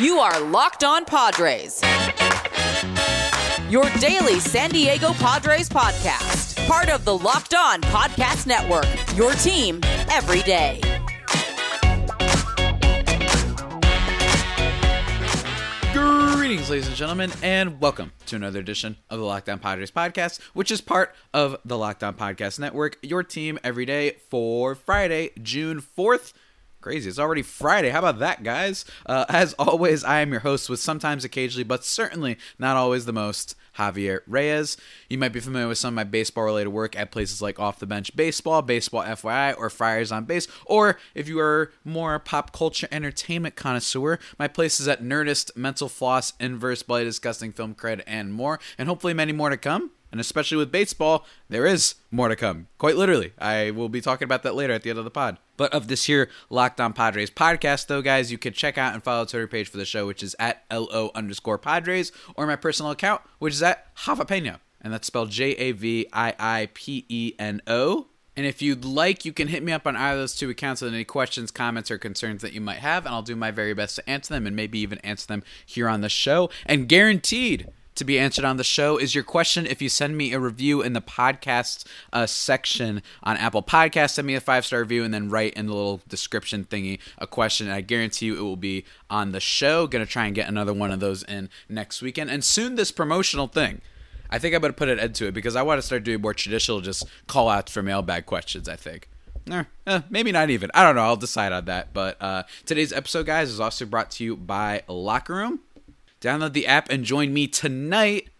You are Locked On Padres, your daily San Diego Padres podcast, part of the Locked On Podcast Network, your team every day. Greetings, ladies and gentlemen, and welcome to another edition of the Locked On Padres podcast, which is part of the Locked On Podcast Network, your team every day for Friday, June 4th. Crazy. It's already Friday. How about that, guys? As always, I am your host with sometimes, occasionally, but certainly not always the most, Javier Reyes. You might be familiar with some of my baseball-related work at places like Off the Bench Baseball, Baseball FYI, or Friars on Base. Or if you are more a pop culture entertainment connoisseur, my place is at Nerdist, Mental Floss, Inverse, Bloody Disgusting, Film Cred, and more. And hopefully many more to come. And especially with baseball, there is more to come. Quite literally. I will be talking about that later at the end of the pod. But of this here Locked On Padres podcast, though, guys, you can check out and follow the Twitter page for the show, which is at @LO_Padres, or my personal account, which is at Javapeno. And that's spelled Javiipeno. And if you'd like, you can hit me up on either of those two accounts with any questions, comments, or concerns that you might have, and I'll do my very best to answer them and maybe even answer them here on the show. And guaranteed to be answered on the show is your question if you send me a review in the podcast section on Apple Podcasts. Send me a 5-star review and then write in the little description thingy a question. And I guarantee you it will be on the show. Going to try and get another one of those in next weekend. And soon this promotional thing. I think I'm going to put an end to it because I want to start doing more traditional just call-outs for mailbag questions, I think. Maybe not even. I don't know. I'll decide on that. But today's episode, guys, is also brought to you by Locker Room. Download the app and join me tonight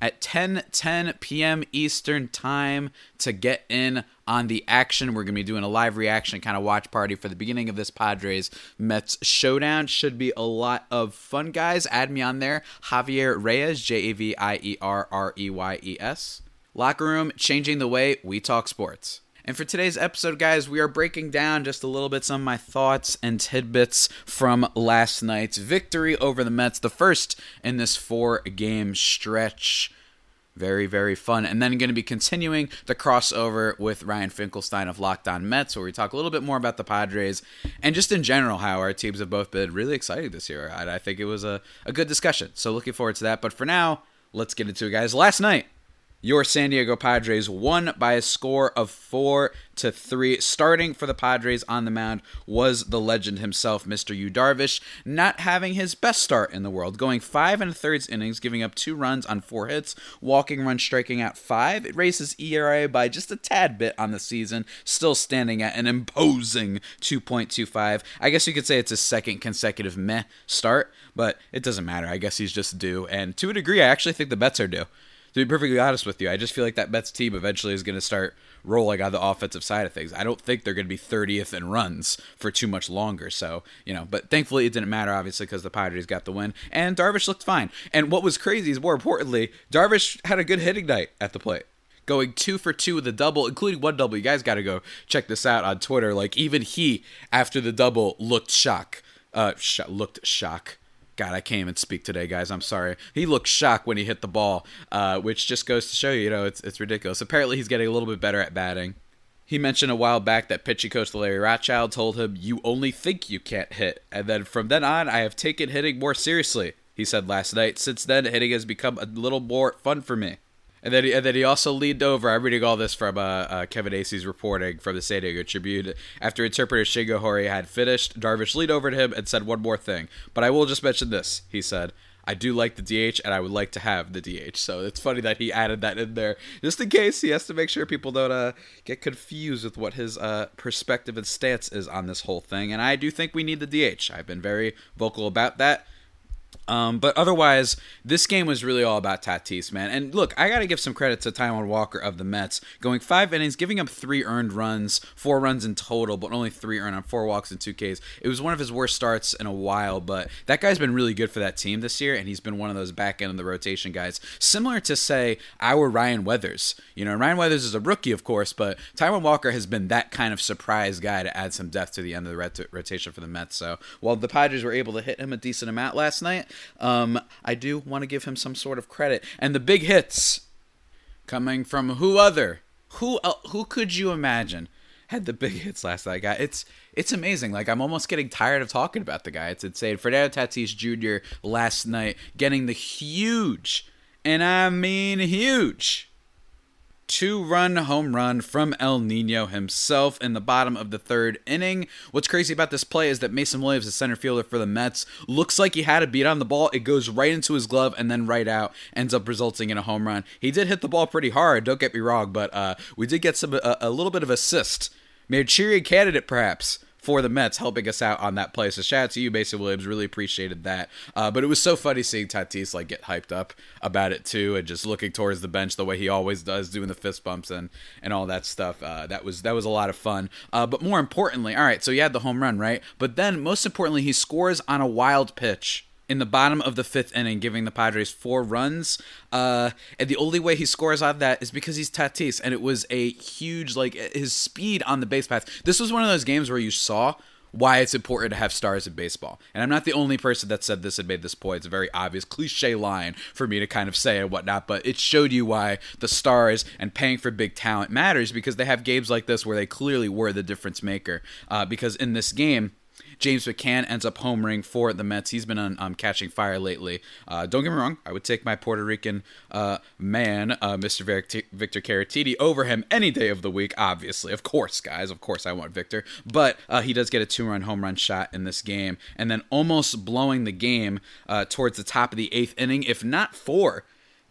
at 10:10 p.m. Eastern time to get in on the action. We're going to be doing a live reaction kind of watch party for the beginning of this Padres-Mets showdown. Should be a lot of fun, guys. Add me on there, Javier Reyes, Javierreyes. Locker Room, changing the way we talk sports. And for today's episode, guys, we are breaking down just a little bit some of my thoughts and tidbits from last night's victory over the Mets, the first in this 4-game stretch. Very, very fun. And then going to be continuing the crossover with Ryan Finkelstein of Locked On Mets, where we talk a little bit more about the Padres and just in general how our teams have both been really exciting this year. I think it was a good discussion, so looking forward to that. But for now, let's get into it, guys. Last night, your San Diego Padres won by a score of 4-3. Starting for the Padres on the mound was the legend himself, Mr. Yu Darvish, not having his best start in the world, going 5 1/3 innings, giving up 2 runs on 4 hits, walking runs, striking out 5. It raised his ERA by just a tad bit on the season, still standing at an imposing 2.25. I guess you could say it's his second consecutive meh start, but it doesn't matter. I guess he's just due, and to a degree, I actually think the bets are due. To be perfectly honest with you, I just feel like that Mets team eventually is going to start rolling on the offensive side of things. I don't think they're going to be 30th in runs for too much longer. So, but thankfully it didn't matter, obviously, because the Padres got the win. And Darvish looked fine. And what was crazy is, more importantly, Darvish had a good hitting night at the plate, going 2 for 2 with a double, including 1 double. You guys got to go check this out on Twitter. Like, even he, after the double, looked shocked. God, I can't even speak today, guys. I'm sorry. He looked shocked when he hit the ball, which just goes to show you, it's ridiculous. Apparently, he's getting a little bit better at batting. He mentioned a while back that pitching coach Larry Rothschild told him, "You only think you can't hit." And then from then on, I have taken hitting more seriously, he said last night. Since then, hitting has become a little more fun for me. And then he also leaned over. I'm reading all this from Kevin Acey's reporting from the San Diego Tribune. After interpreter Shingo Hori had finished, Darvish leaned over to him and said one more thing. "But I will just mention this," he said. "I do like the DH, and I would like to have the DH." So it's funny that he added that in there, just in case. He has to make sure people don't get confused with what his perspective and stance is on this whole thing. And I do think we need the DH. I've been very vocal about that. But otherwise, this game was really all about Tatis, man. And look, I got to give some credit to Taijuan Walker of the Mets, going 5 innings, giving up 3 earned runs, 4 runs in total, but only 3 earned on 4 walks and 2 Ks. It was one of his worst starts in a while, but that guy's been really good for that team this year, and he's been one of those back end of the rotation guys, similar to, say, our Ryan Weathers. Ryan Weathers is a rookie, of course, but Taijuan Walker has been that kind of surprise guy to add some depth to the end of the rotation for the Mets. So while the Padres were able to hit him a decent amount last night, I do want to give him some sort of credit. And the big hits coming from who other? Who could you imagine had the big hits last night, guy. It's amazing. Like, I'm almost getting tired of talking about the guy. It's insane. Fernando Tatis Jr. last night getting the huge, and I mean huge, 2-run home run from El Nino himself in the bottom of the third inning. What's crazy about this play is that Mason Williams, the center fielder for the Mets, looks like he had a beat on the ball. It goes right into his glove and then right out, ends up resulting in a home run. He did hit the ball pretty hard, don't get me wrong, but we did get a little bit of assist. Maybe a cheery candidate, perhaps, for the Mets helping us out on that play. So shout out to you, Mason Williams. Really appreciated that. But it was so funny seeing Tatis like get hyped up about it too, and just looking towards the bench the way he always does, doing the fist bumps and all that stuff. That was a lot of fun. But more importantly, all right, so he had the home run, right? But then most importantly, he scores on a wild pitch in the bottom of the fifth inning, giving the Padres 4 runs. And the only way he scores on that is because he's Tatis, and it was a huge, like, his speed on the base path. This was one of those games where you saw why it's important to have stars in baseball. And I'm not the only person that said this and made this point. It's a very obvious cliche line for me to kind of say and whatnot, but it showed you why the stars and paying for big talent matters, because they have games like this where they clearly were the difference maker. Because in this game, James McCann ends up homering for the Mets. He's been on catching fire lately. Don't get me wrong. I would take my Puerto Rican man, Mr. Victor Caratiti, over him any day of the week, obviously. Of course, guys. Of course I want Victor. But he does get a 2-run home run shot in this game. And then almost blowing the game towards the top of the 8th inning, if not for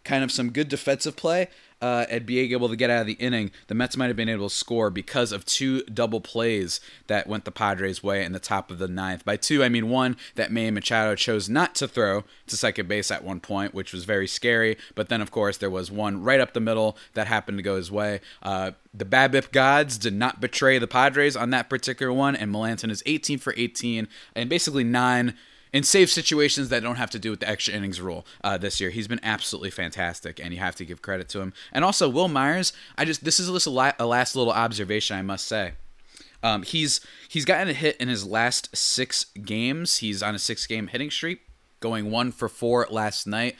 kind of some good defensive play, and being able to get out of the inning, the Mets might have been able to score because of 2 double plays that went the Padres' way in the top of the 9th. By 2, I mean 1 that Manny Machado chose not to throw to second base at one point, which was very scary. But then, of course, there was 1 right up the middle that happened to go his way. The BABIP gods did not betray the Padres on that particular one, and Melanton is 18 for 18 and basically 9 in safe situations that don't have to do with the extra innings rule this year. He's been absolutely fantastic, and you have to give credit to him. And also, Will Myers, this is a last little observation, I must say. He's gotten a hit in his last 6 games. He's on a 6-game hitting streak, going 1 for 4 last night.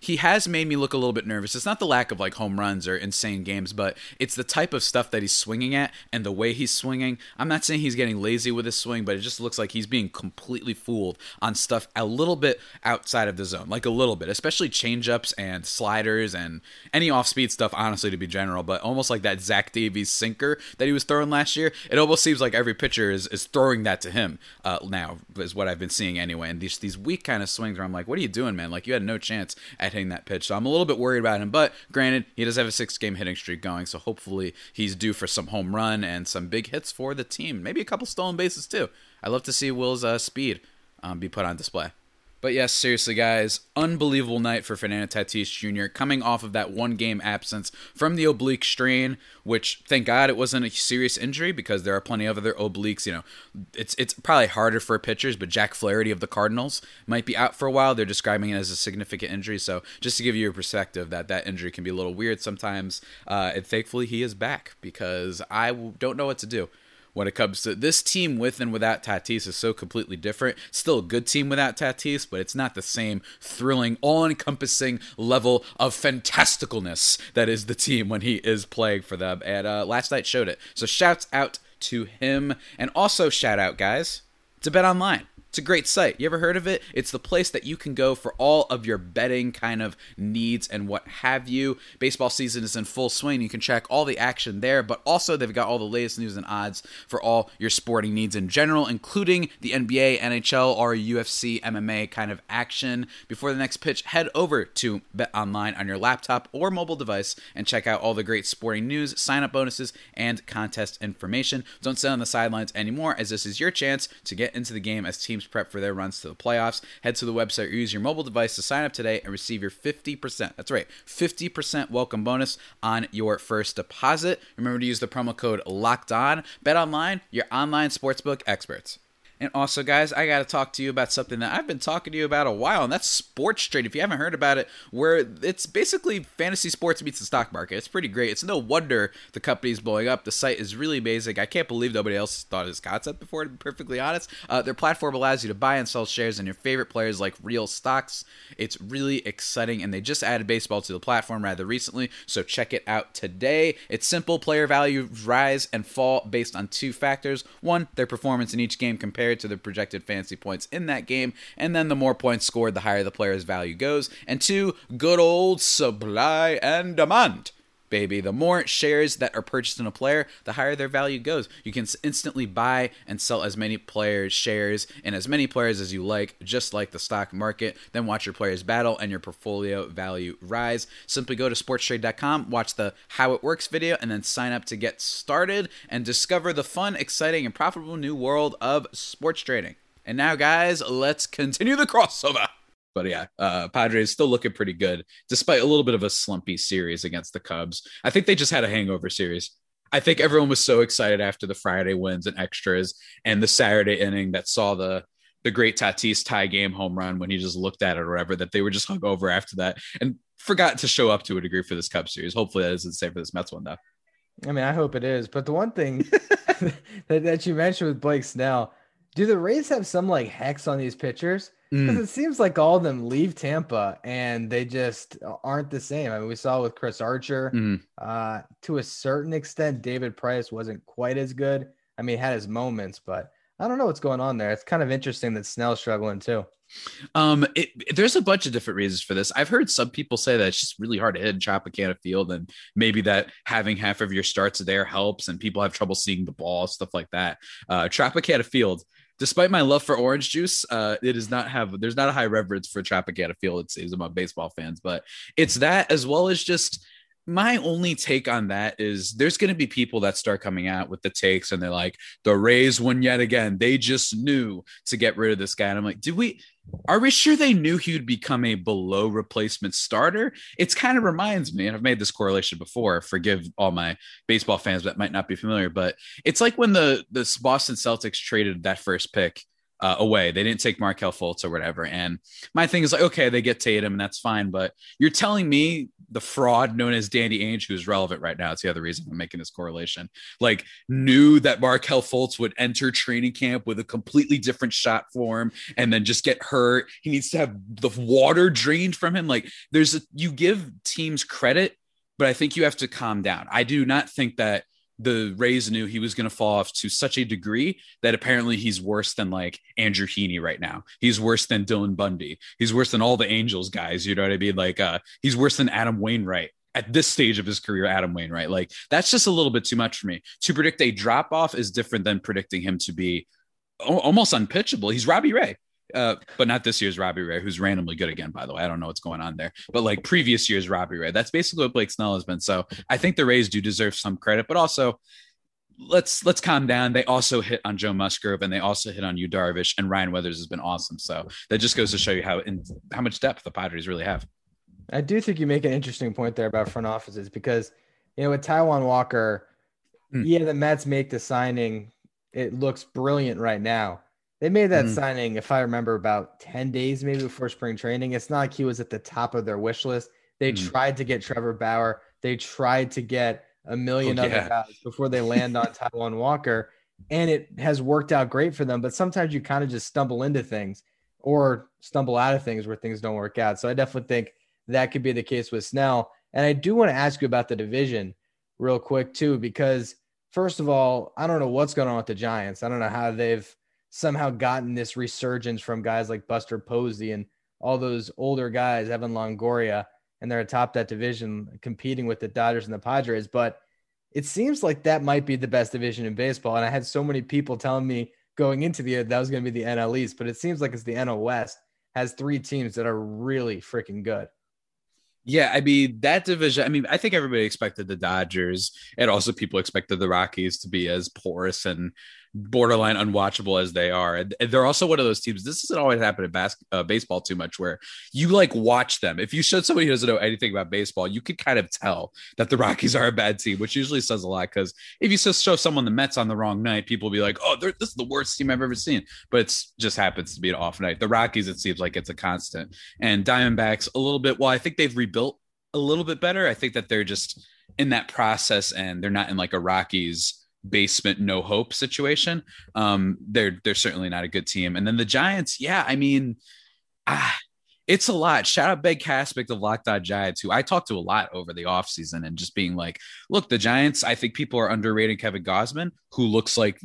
He has made me look a little bit nervous. It's not the lack of like home runs or insane games, but it's the type of stuff that he's swinging at and the way he's swinging. I'm not saying he's getting lazy with his swing, but it just looks like he's being completely fooled on stuff a little bit outside of the zone, like a little bit, especially changeups and sliders and any off-speed stuff, honestly, to be general, but almost like that Zach Davies sinker that he was throwing last year. It almost seems like every pitcher is throwing that to him now, is what I've been seeing anyway. And these weak kind of swings where I'm like, what are you doing, man? Like, you had no chance at hitting that pitch. So I'm a little bit worried about him, but granted, he does have a 6-game hitting streak going, so hopefully he's due for some home run and some big hits for the team. Maybe a couple stolen bases too. I'd love to see Will's speed be put on display. But yes, seriously, guys, unbelievable night for Fernando Tatis Jr. coming off of that 1-game absence from the oblique strain, which, thank God, it wasn't a serious injury because there are plenty of other obliques. You know, it's probably harder for pitchers, but Jack Flaherty of the Cardinals might be out for a while. They're describing it as a significant injury. So just to give you a perspective that injury can be a little weird sometimes, and thankfully he is back because I don't know what to do. When it comes to this team with and without Tatis is so completely different. Still a good team without Tatis, but it's not the same thrilling, all-encompassing level of fantasticalness that is the team when he is playing for them. And last night showed it. So shouts out to him. And also shout out, guys, to BetOnline. It's a great site. You ever heard of it? It's the place that you can go for all of your betting kind of needs and what have you. Baseball season is in full swing. You can check all the action there, but also they've got all the latest news and odds for all your sporting needs in general, including the NBA, NHL, or UFC, MMA kind of action. Before the next pitch, head over to BetOnline on your laptop or mobile device and check out all the great sporting news, sign-up bonuses, and contest information. Don't sit on the sidelines anymore, as this is your chance to get into the game as teams prep for their runs to the playoffs. Head to the website or use your mobile device to sign up today and receive your 50%, that's right, 50% welcome bonus on your first deposit. Remember to use the promo code LOCKEDON. BetOnline, your online sportsbook experts. And also, guys, I got to talk to you about something that I've been talking to you about a while, and that's Sports Trade. If you haven't heard about it, where it's basically fantasy sports meets the stock market. It's pretty great. It's no wonder the company's blowing up. The site is really amazing. I can't believe nobody else thought of this concept before, to be perfectly honest. Their platform allows you to buy and sell shares in your favorite players like real stocks. It's really exciting, and they just added baseball to the platform rather recently, so check it out today. It's simple. Player values rise and fall based on two factors. One, their performance in each game compared to the projected fantasy points in that game, and then the more points scored, the higher the player's value goes. And two, good old supply and demand, baby. The more shares that are purchased in a player, the higher their value goes. You can instantly buy and sell as many players' shares and as many players as you like, just like the stock market. Then watch your players battle and your portfolio value rise. Simply go to sportstrade.com, watch the How It Works video, and then sign up to get started and discover the fun, exciting, and profitable new world of sports trading. And now, guys, let's continue the crossover. But yeah, Padres still looking pretty good, despite a little bit of a slumpy series against the Cubs. I think they just had a hangover series. I think everyone was so excited after the Friday wins and extras and the Saturday inning that saw the great Tatis tie game home run when he just looked at it or whatever, that they were just hungover after that and forgot to show up to a degree for this Cubs series. Hopefully that isn't the same for this Mets one, though. I mean, I hope it is. But the one thing that you mentioned with Blake Snell, do the Rays have some like hex on these pitchers? Because it seems like all of them leave Tampa and they just aren't the same. I mean, we saw with Chris Archer, to a certain extent, David Price wasn't quite as good. I mean, he had his moments, but I don't know what's going on there. It's kind of interesting that Snell's struggling too. There's a bunch of different reasons for this. I've heard some people say that it's just really hard to hit in Tropicana Field, and maybe that having half of your starts there helps, and people have trouble seeing the ball, stuff like that. Tropicana Field, despite my love for orange juice, there's not a high reverence for Tropicana Field, it seems, among baseball fans, but it's that, as well as just my only take on that is there's going to be people that start coming out with the takes and they're like, the Rays won yet again. They just knew to get rid of this guy. And I'm like, are we sure they knew he would become a below replacement starter? It's kind of reminds me, and I've made this correlation before, forgive all my baseball fans that might not be familiar, but it's like when the Boston Celtics traded that first pick away. They didn't take Markelle Fultz or whatever. And my thing is like, okay, they get Tatum and that's fine. But you're telling me the fraud known as Danny Ainge, who's relevant right now, it's the other reason I'm making this correlation, like knew that Markelle Fultz would enter training camp with a completely different shot form and then just get hurt. He needs to have the water drained from him. Like you give teams credit, but I think you have to calm down. I do not think that the Rays knew he was going to fall off to such a degree that apparently he's worse than like Andrew Heaney right now. He's worse than Dylan Bundy. He's worse than all the Angels guys. You know what I mean? Like he's worse than Adam Wainwright at this stage of his career, Adam Wainwright. Like that's just a little bit too much for me. To predict a drop off is different than predicting him to be almost unpitchable. He's Robbie Ray. But not this year's Robbie Ray, who's randomly good again, by the way. I don't know what's going on there. But like previous year's Robbie Ray, that's basically what Blake Snell has been. So I think the Rays do deserve some credit, but also let's calm down. They also hit on Joe Musgrove and they also hit on Yu Darvish, and Ryan Weathers has been awesome. So that just goes to show you how much depth the Padres really have. I do think you make an interesting point there about front offices because, you know, with Taijuan Walker, yeah, the Mets make the signing. It looks brilliant right now. They made that signing, if I remember, about 10 days maybe before spring training. It's not like he was at the top of their wish list. They tried to get Trevor Bauer. They tried to get a million other guys before they land on Taijuan Walker. And it has worked out great for them. But sometimes you kind of just stumble into things or stumble out of things where things don't work out. So I definitely think that could be the case with Snell. And I do want to ask you about the division real quick, too, because first of all, I don't know what's going on with the Giants. I don't know how they've somehow gotten this resurgence from guys like Buster Posey and all those older guys, Evan Longoria, and they're atop that division competing with the Dodgers and the Padres. But it seems like that might be the best division in baseball. And I had so many people telling me going into the year that was going to be the NL East, but it seems like it's the NL West has three teams that are really freaking good. Yeah, I mean, that division, I mean, I think everybody expected the Dodgers and also people expected the Rockies to be as porous and borderline unwatchable as they are. And they're also one of those teams. This doesn't always happen in baseball too much, where you like watch them. If you showed somebody who doesn't know anything about baseball, you could kind of tell that the Rockies are a bad team, which usually says a lot. Because if you show someone the Mets on the wrong night, people will be like, oh, this is the worst team I've ever seen. But it just happens to be an off night. The Rockies, it seems like it's a constant. And Diamondbacks a little bit. Well, I think they've rebuilt a little bit better. I think that they're just in that process, and they're not in like a Rockies basement, no hope situation. They're certainly not a good team. And then the Giants. Yeah. I mean, it's a lot. Shout out Beg Caspick of Locked On Giants, who I talked to a lot over the offseason, and just being like, look, the Giants, I think people are underrating Kevin Gausman, who looks like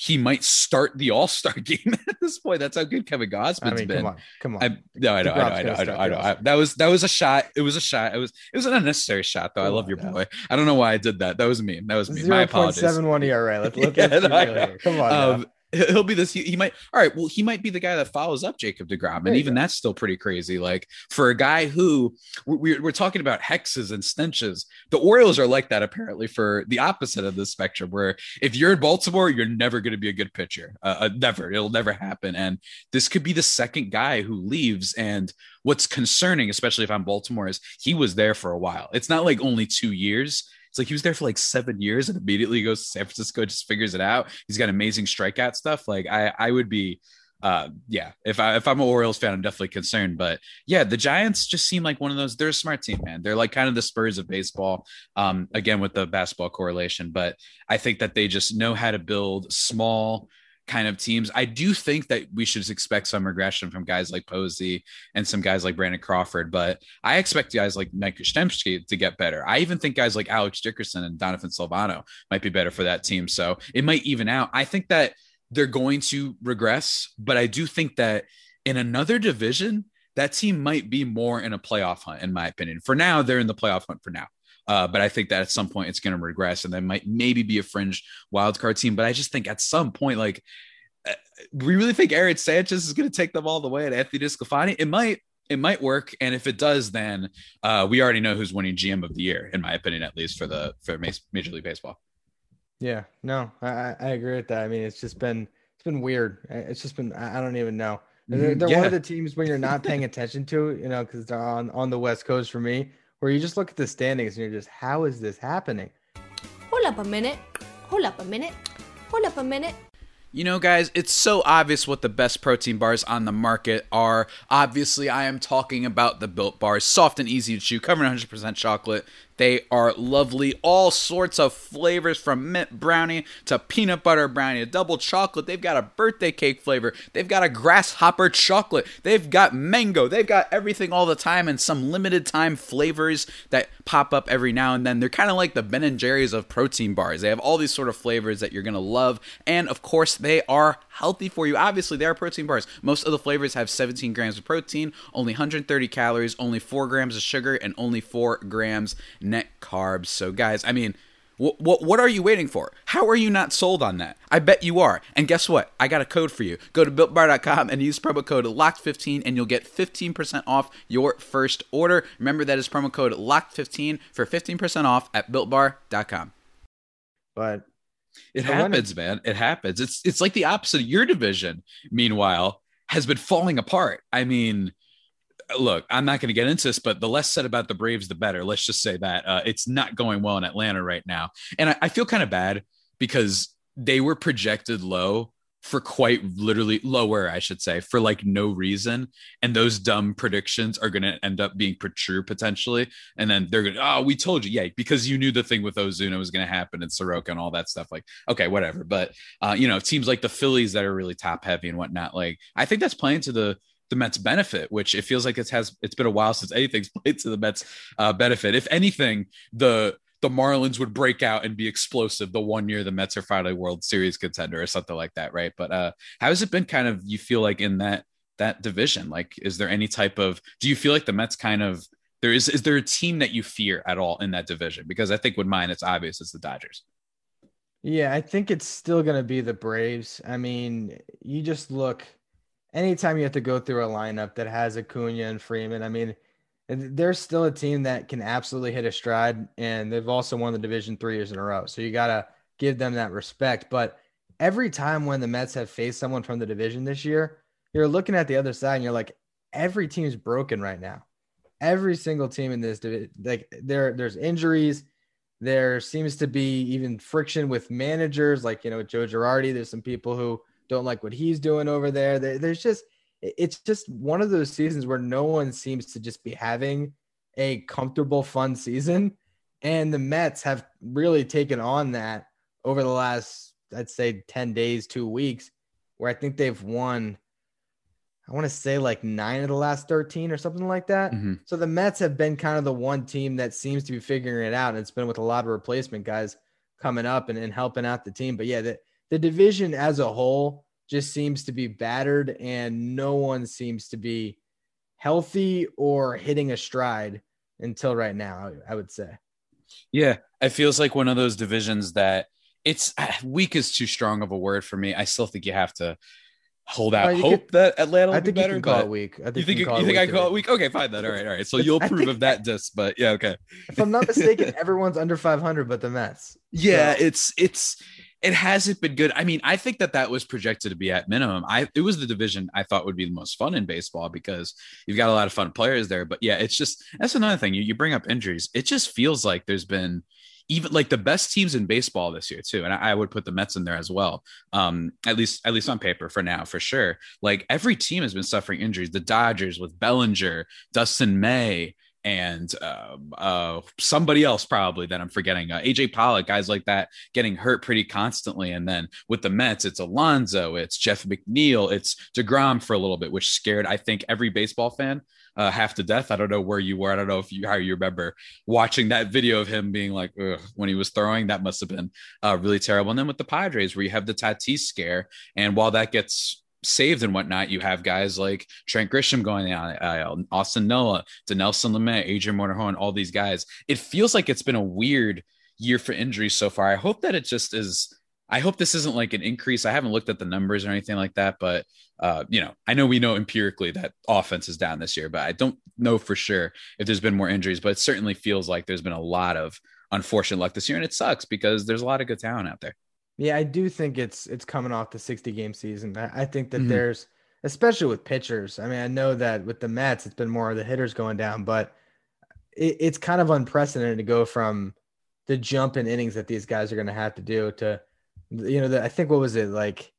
he might start the All-Star game at this point. That's how good Kevin Gausman's been. Come on. I know. That was a shot. It was a shot. It was an unnecessary shot, though. I love your boy. I don't know why I did that. That was mean. That was mean. My apologies. 0.71 ERA. Let's come on. He'll be this. He might. All right. Well, he might be the guy that follows up Jacob DeGrom, and even that's still pretty crazy. Like, for a guy who we're talking about hexes and stenches, the Orioles are like that apparently for the opposite of the spectrum. Where if you're in Baltimore, you're never going to be a good pitcher. Never. It'll never happen. And this could be the second guy who leaves. And what's concerning, especially if I'm Baltimore, is he was there for a while. It's not like only 2 years. It's like he was there for like 7 years, and immediately goes to San Francisco, just figures it out. He's got amazing strikeout stuff. Like I would be, if I'm an Orioles fan, I'm definitely concerned. But yeah, the Giants just seem like one of those. They're a smart team, man. They're like kind of the Spurs of baseball, again, with the basketball correlation. But I think that they just know how to build small kind of teams. I do think that we should expect some regression from guys like Posey and some guys like Brandon Crawford, but I expect guys like Mike Kostemski to get better. I even think guys like Alex Dickerson and Donovan Solvano might be better for that team. So it might even out. I think that they're going to regress, but I do think that in another division, that team might be more in a playoff hunt, in my opinion. For now, they're in the playoff hunt for now. But I think that at some point it's going to regress, and they might maybe be a fringe wildcard team. But I just think at some point, like, we really think Aaron Sanchez is going to take them all the way at Anthony Desclafani? It might work. And if it does, then we already know who's winning GM of the year, in my opinion, at least for Major League Baseball. Yeah, no, I agree with that. I mean, it's just been weird. It's just been, I don't even know. They're one of the teams when you're not paying attention to, you know, because they're on the West Coast for me, where you just look at the standings and you're just, how is this happening? Hold up a minute. You know, guys, it's so obvious what the best protein bars on the market are. Obviously, I am talking about the Built Bars. Soft and easy to chew, covered in 100% chocolate. They are lovely. All sorts of flavors, from mint brownie to peanut butter brownie to double chocolate. They've got a birthday cake flavor. They've got a grasshopper chocolate. They've got mango. They've got everything all the time, and some limited time flavors that pop up every now and then. They're kind of like the Ben and Jerry's of protein bars. They have all these sort of flavors that you're going to love. And of course, they are healthy for you. Obviously, they are protein bars. Most of the flavors have 17 grams of protein, only 130 calories, only 4 grams of sugar, and only 4 grams net carbs. So guys, I mean, what are you waiting for? How are you not sold on that? I bet you are. And guess what? I got a code for you. Go to BuiltBar.com and use promo code LOCKED15 and you'll get 15% off your first order. Remember, that is promo code LOCKED15 for 15% off at BuiltBar.com. But it happens, man. It happens. It's like the opposite of your division, meanwhile, has been falling apart. I mean, look, I'm not going to get into this, but the less said about the Braves, the better. Let's just say that it's not going well in Atlanta right now. And I feel kind of bad because they were projected low for quite literally lower, I should say, for like no reason. And those dumb predictions are going to end up being true potentially. And then they're going to, oh, we told you. Yeah, because you knew the thing with Ozuna was going to happen and Soroka and all that stuff. Like, okay, whatever. But, you know, teams like the Phillies that are really top heavy and whatnot, like I think that's playing to the Mets' benefit, which it feels like it's been a while since anything's played to the Mets' benefit. If anything, the Marlins would break out and be explosive the one year the Mets are finally World Series contender or something like that, right? But how has it been kind of, you feel like, in that division? Like, is there any type of, do you feel like the Mets kind of, is there a team that you fear at all in that division? Because I think with mine, it's obvious it's the Dodgers. Yeah, I think it's still going to be the Braves. I mean, you just look, anytime you have to go through a lineup that has Acuna and Freeman, I mean, they're still a team that can absolutely hit a stride, and they've also won the division 3 years in a row. So you got to give them that respect. But every time when the Mets have faced someone from the division this year, you're looking at the other side and you're like, every team's broken right now. Every single team in this division, like there's injuries. There seems to be even friction with managers, like, you know, with Joe Girardi, there's some people who don't like what he's doing over there. There's just, it's just one of those seasons where no one seems to just be having a comfortable, fun season. And the Mets have really taken on that over the last, I'd say 10 days, 2 weeks, where I think they've won, I want to say like 9 of the last 13 or something like that. Mm-hmm. So the Mets have been kind of the one team that seems to be figuring it out. And it's been with a lot of replacement guys coming up and helping out the team. But yeah, the division as a whole just seems to be battered and no one seems to be healthy or hitting a stride until right now, I would say. Yeah. It feels like one of those divisions that it's weak is too strong of a word for me. I still think you have to hold out hope that Atlanta will be better. I think you can call it weak. You think I call it weak? Okay, fine then. All right. So you'll approve of that disc, but yeah, okay. If I'm not mistaken, everyone's under 500 but the Mets. Yeah, so. It hasn't been good. I mean, I think that was projected to be at minimum. It was the division I thought would be the most fun in baseball because you've got a lot of fun players there. But yeah, it's just that's another thing. You bring up injuries. It just feels like there's been even like the best teams in baseball this year too. And I would put the Mets in there as well. At least on paper for now, for sure. Like every team has been suffering injuries. The Dodgers with Bellinger, Dustin May, and somebody else probably that I'm forgetting. AJ Pollock, guys like that getting hurt pretty constantly. And then with the Mets, it's Alonso, it's Jeff McNeil, it's DeGrom for a little bit, which scared, I think, every baseball fan half to death. I don't know where you were. I don't know how you remember watching that video of him being like, ugh, when he was throwing, that must've been really terrible. And then with the Padres where you have the Tatis scare. And while that gets saved and whatnot, you have guys like Trent Grisham going on the aisle, Austin Nola, Denelson Lamet, Adrian Motorhone, all these guys. It feels like it's been a weird year for injuries so far. I hope that it just is. I hope this isn't like an increase. I haven't looked at the numbers or anything like that, but you know, I know we know empirically that offense is down this year, but I don't know for sure if there's been more injuries, but it certainly feels like there's been a lot of unfortunate luck this year. And it sucks because there's a lot of good talent out there. Yeah. I do think it's coming off the 60 game season. I think that there's, especially with pitchers. I mean, I know that with the Mets, it's been more of the hitters going down, but it's kind of unprecedented to go from the jump in innings that these guys are going to have to do to, you know, I think, what was it? Like,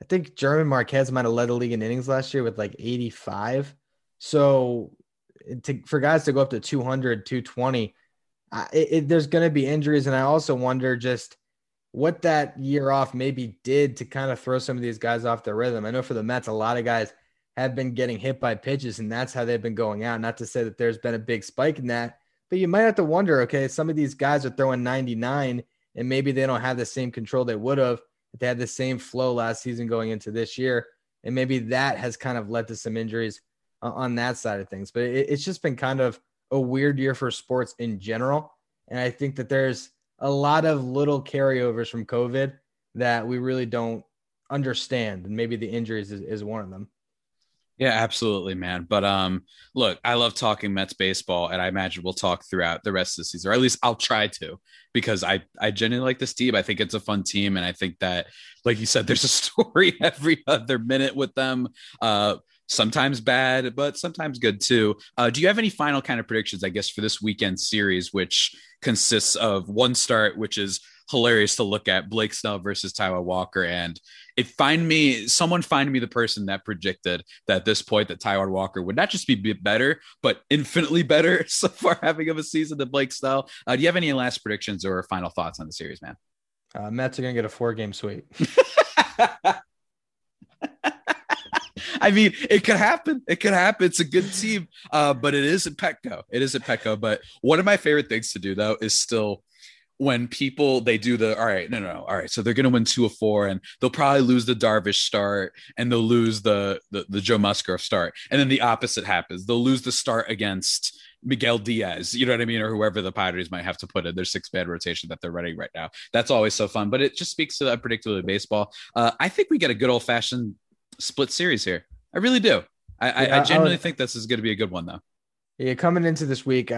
I think German Marquez might've led the league in innings last year with like 85. So for guys to go up to 200, 220, there's going to be injuries. And I also wonder just what that year off maybe did to kind of throw some of these guys off their rhythm. I know for the Mets, a lot of guys have been getting hit by pitches and that's how they've been going out. Not to say that there's been a big spike in that, but you might have to wonder, okay, some of these guys are throwing 99 and maybe they don't have the same control they would have if they had the same flow last season going into this year. And maybe that has kind of led to some injuries on that side of things. But it's just been kind of a weird year for sports in general. And I think that there's a lot of little carryovers from COVID that we really don't understand. And maybe the injuries is one of them. Yeah, absolutely, man. But look, I love talking Mets baseball, and I imagine we'll talk throughout the rest of the season, or at least I'll try to, because I genuinely like this team. I think it's a fun team, and I think that, like you said, there's a story every other minute with them. Sometimes bad, but sometimes good too. Do you have any final kind of predictions, I guess, for this weekend series, which consists of one start, which is hilarious to look at, Blake Snell versus Taijuan Walker. And someone find me the person that predicted that at this point that Taijuan Walker would not just be better, but infinitely better so far having of a season than Blake Snell. Do you have any last predictions or final thoughts on the series, man? Mets are going to get a 4-game sweep. I mean, it could happen. It could happen. It's a good team, but it is at Petco. But one of my favorite things to do, though, is still when people, they do the, all right, no. All right. So they're going to win 2 of 4 and they'll probably lose the Darvish start and they'll lose the Joe Musgrove start. And then the opposite happens. They'll lose the start against Miguel Diaz, you know what I mean? Or whoever the Padres might have to put in their 6-man rotation that they're running right now. That's always so fun, but it just speaks to the unpredictability of baseball. I think we get a good old fashioned split series here. I really do. I genuinely think this is going to be a good one, though. Yeah, coming into this week,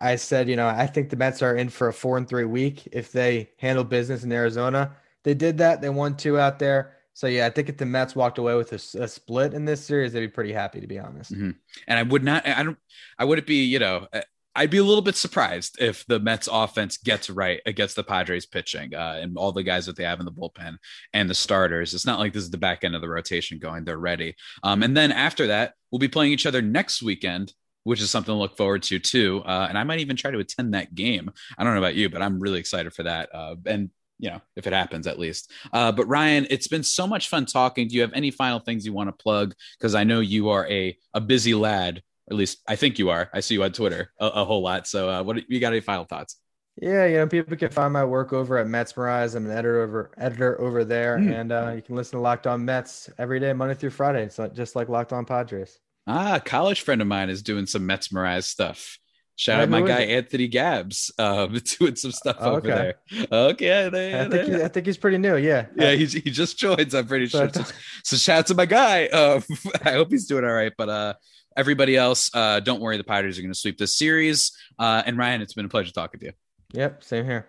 I said, you know, I think the Mets are in for a 4-3 week if they handle business in Arizona. They did that. They won two out there. So, yeah, I think if the Mets walked away with a split in this series, they'd be pretty happy, to be honest. Mm-hmm. And I'd be a little bit surprised if the Mets offense gets right against the Padres pitching and all the guys that they have in the bullpen and the starters. It's not like this is the back end of the rotation going. They're ready. And then after that, we'll be playing each other next weekend, which is something to look forward to, too. And I might even try to attend that game. I don't know about you, but I'm really excited for that. And, you know, if it happens, at least. But Ryan, it's been so much fun talking. Do you have any final things you want to plug? Because I know you are a busy lad. At least I think you are. I see you on Twitter a whole lot. So what you got any final thoughts? Yeah, you know, people can find my work over at Mets Mirage. I'm an editor over there. And you can listen to Locked On Mets every day, Monday through Friday. It's just like Locked On Padres. A college friend of mine is doing some Mets Mirage stuff. Shout out my guy, Anthony Gabbs, doing some stuff over there. Okay. I think he's pretty new. Yeah. Yeah. He just joined. I'm pretty sure. So shout out to my guy. I hope he's doing all right, but, everybody else, don't worry. The Padres are going to sweep this series. And Ryan, it's been a pleasure talking to you. Yep. Same here.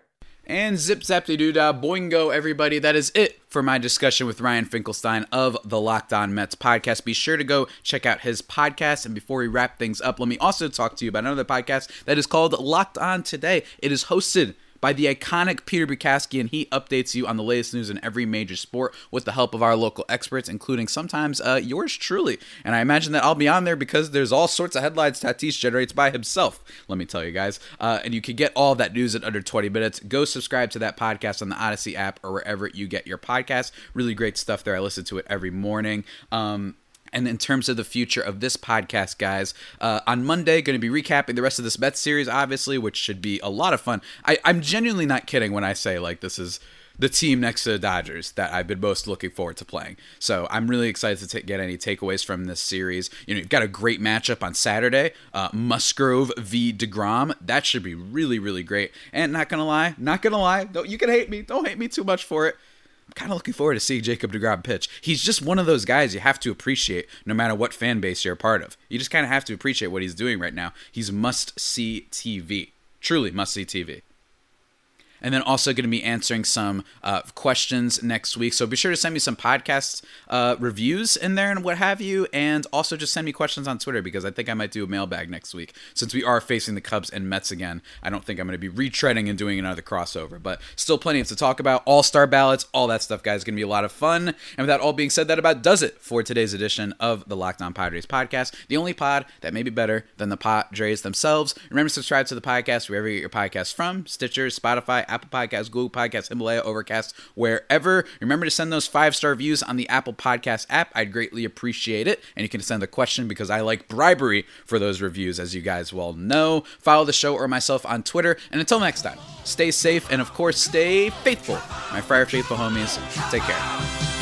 And zip zap de doo dah, boingo, everybody. That is it for my discussion with Ryan Finkelstein of the Locked On Mets podcast. Be sure to go check out his podcast. And before we wrap things up, let me also talk to you about another podcast that is called Locked On Today. It is hosted by the iconic Peter Bukowski, and he updates you on the latest news in every major sport with the help of our local experts, including sometimes yours truly. And I imagine that I'll be on there because there's all sorts of headlines Tatis generates by himself, let me tell you guys. And you can get all that news in under 20 minutes. Go subscribe to that podcast on the Odyssey app or wherever you get your podcast. Really great stuff there. I listen to it every morning. And in terms of the future of this podcast, guys, on Monday, going to be recapping the rest of this Mets series, obviously, which should be a lot of fun. I'm genuinely not kidding when I say, like, this is the team next to the Dodgers that I've been most looking forward to playing. So I'm really excited to get any takeaways from this series. You know, you've got a great matchup on Saturday, Musgrove v. DeGrom. That should be really, really great. And not going to lie, you can hate me. Don't hate me too much for it. I'm kind of looking forward to seeing Jacob DeGrom pitch. He's just one of those guys you have to appreciate no matter what fan base you're a part of. You just kind of have to appreciate what he's doing right now. He's must-see TV. Truly must-see TV. And then also going to be answering some questions next week. So be sure to send me some podcast reviews in there and what have you. And also just send me questions on Twitter because I think I might do a mailbag next week. Since we are facing the Cubs and Mets again, I don't think I'm going to be retreading and doing another crossover. But still plenty to talk about. All-star ballots, all that stuff, guys. It's going to be a lot of fun. And with that all being said, that about does it for today's edition of the Locked On Padres podcast. The only pod that may be better than the Padres themselves. Remember to subscribe to the podcast wherever you get your podcast from. Stitcher, Spotify, Apple Podcasts, Google Podcasts, Himalaya, Overcast, wherever. Remember to send those 5-star reviews on the Apple Podcast app. I'd greatly appreciate it. And you can send a question because I like bribery for those reviews, as you guys well know. Follow the show or myself on Twitter. And until next time, stay safe and, of course, stay faithful. My Friar Faithful homies, take care.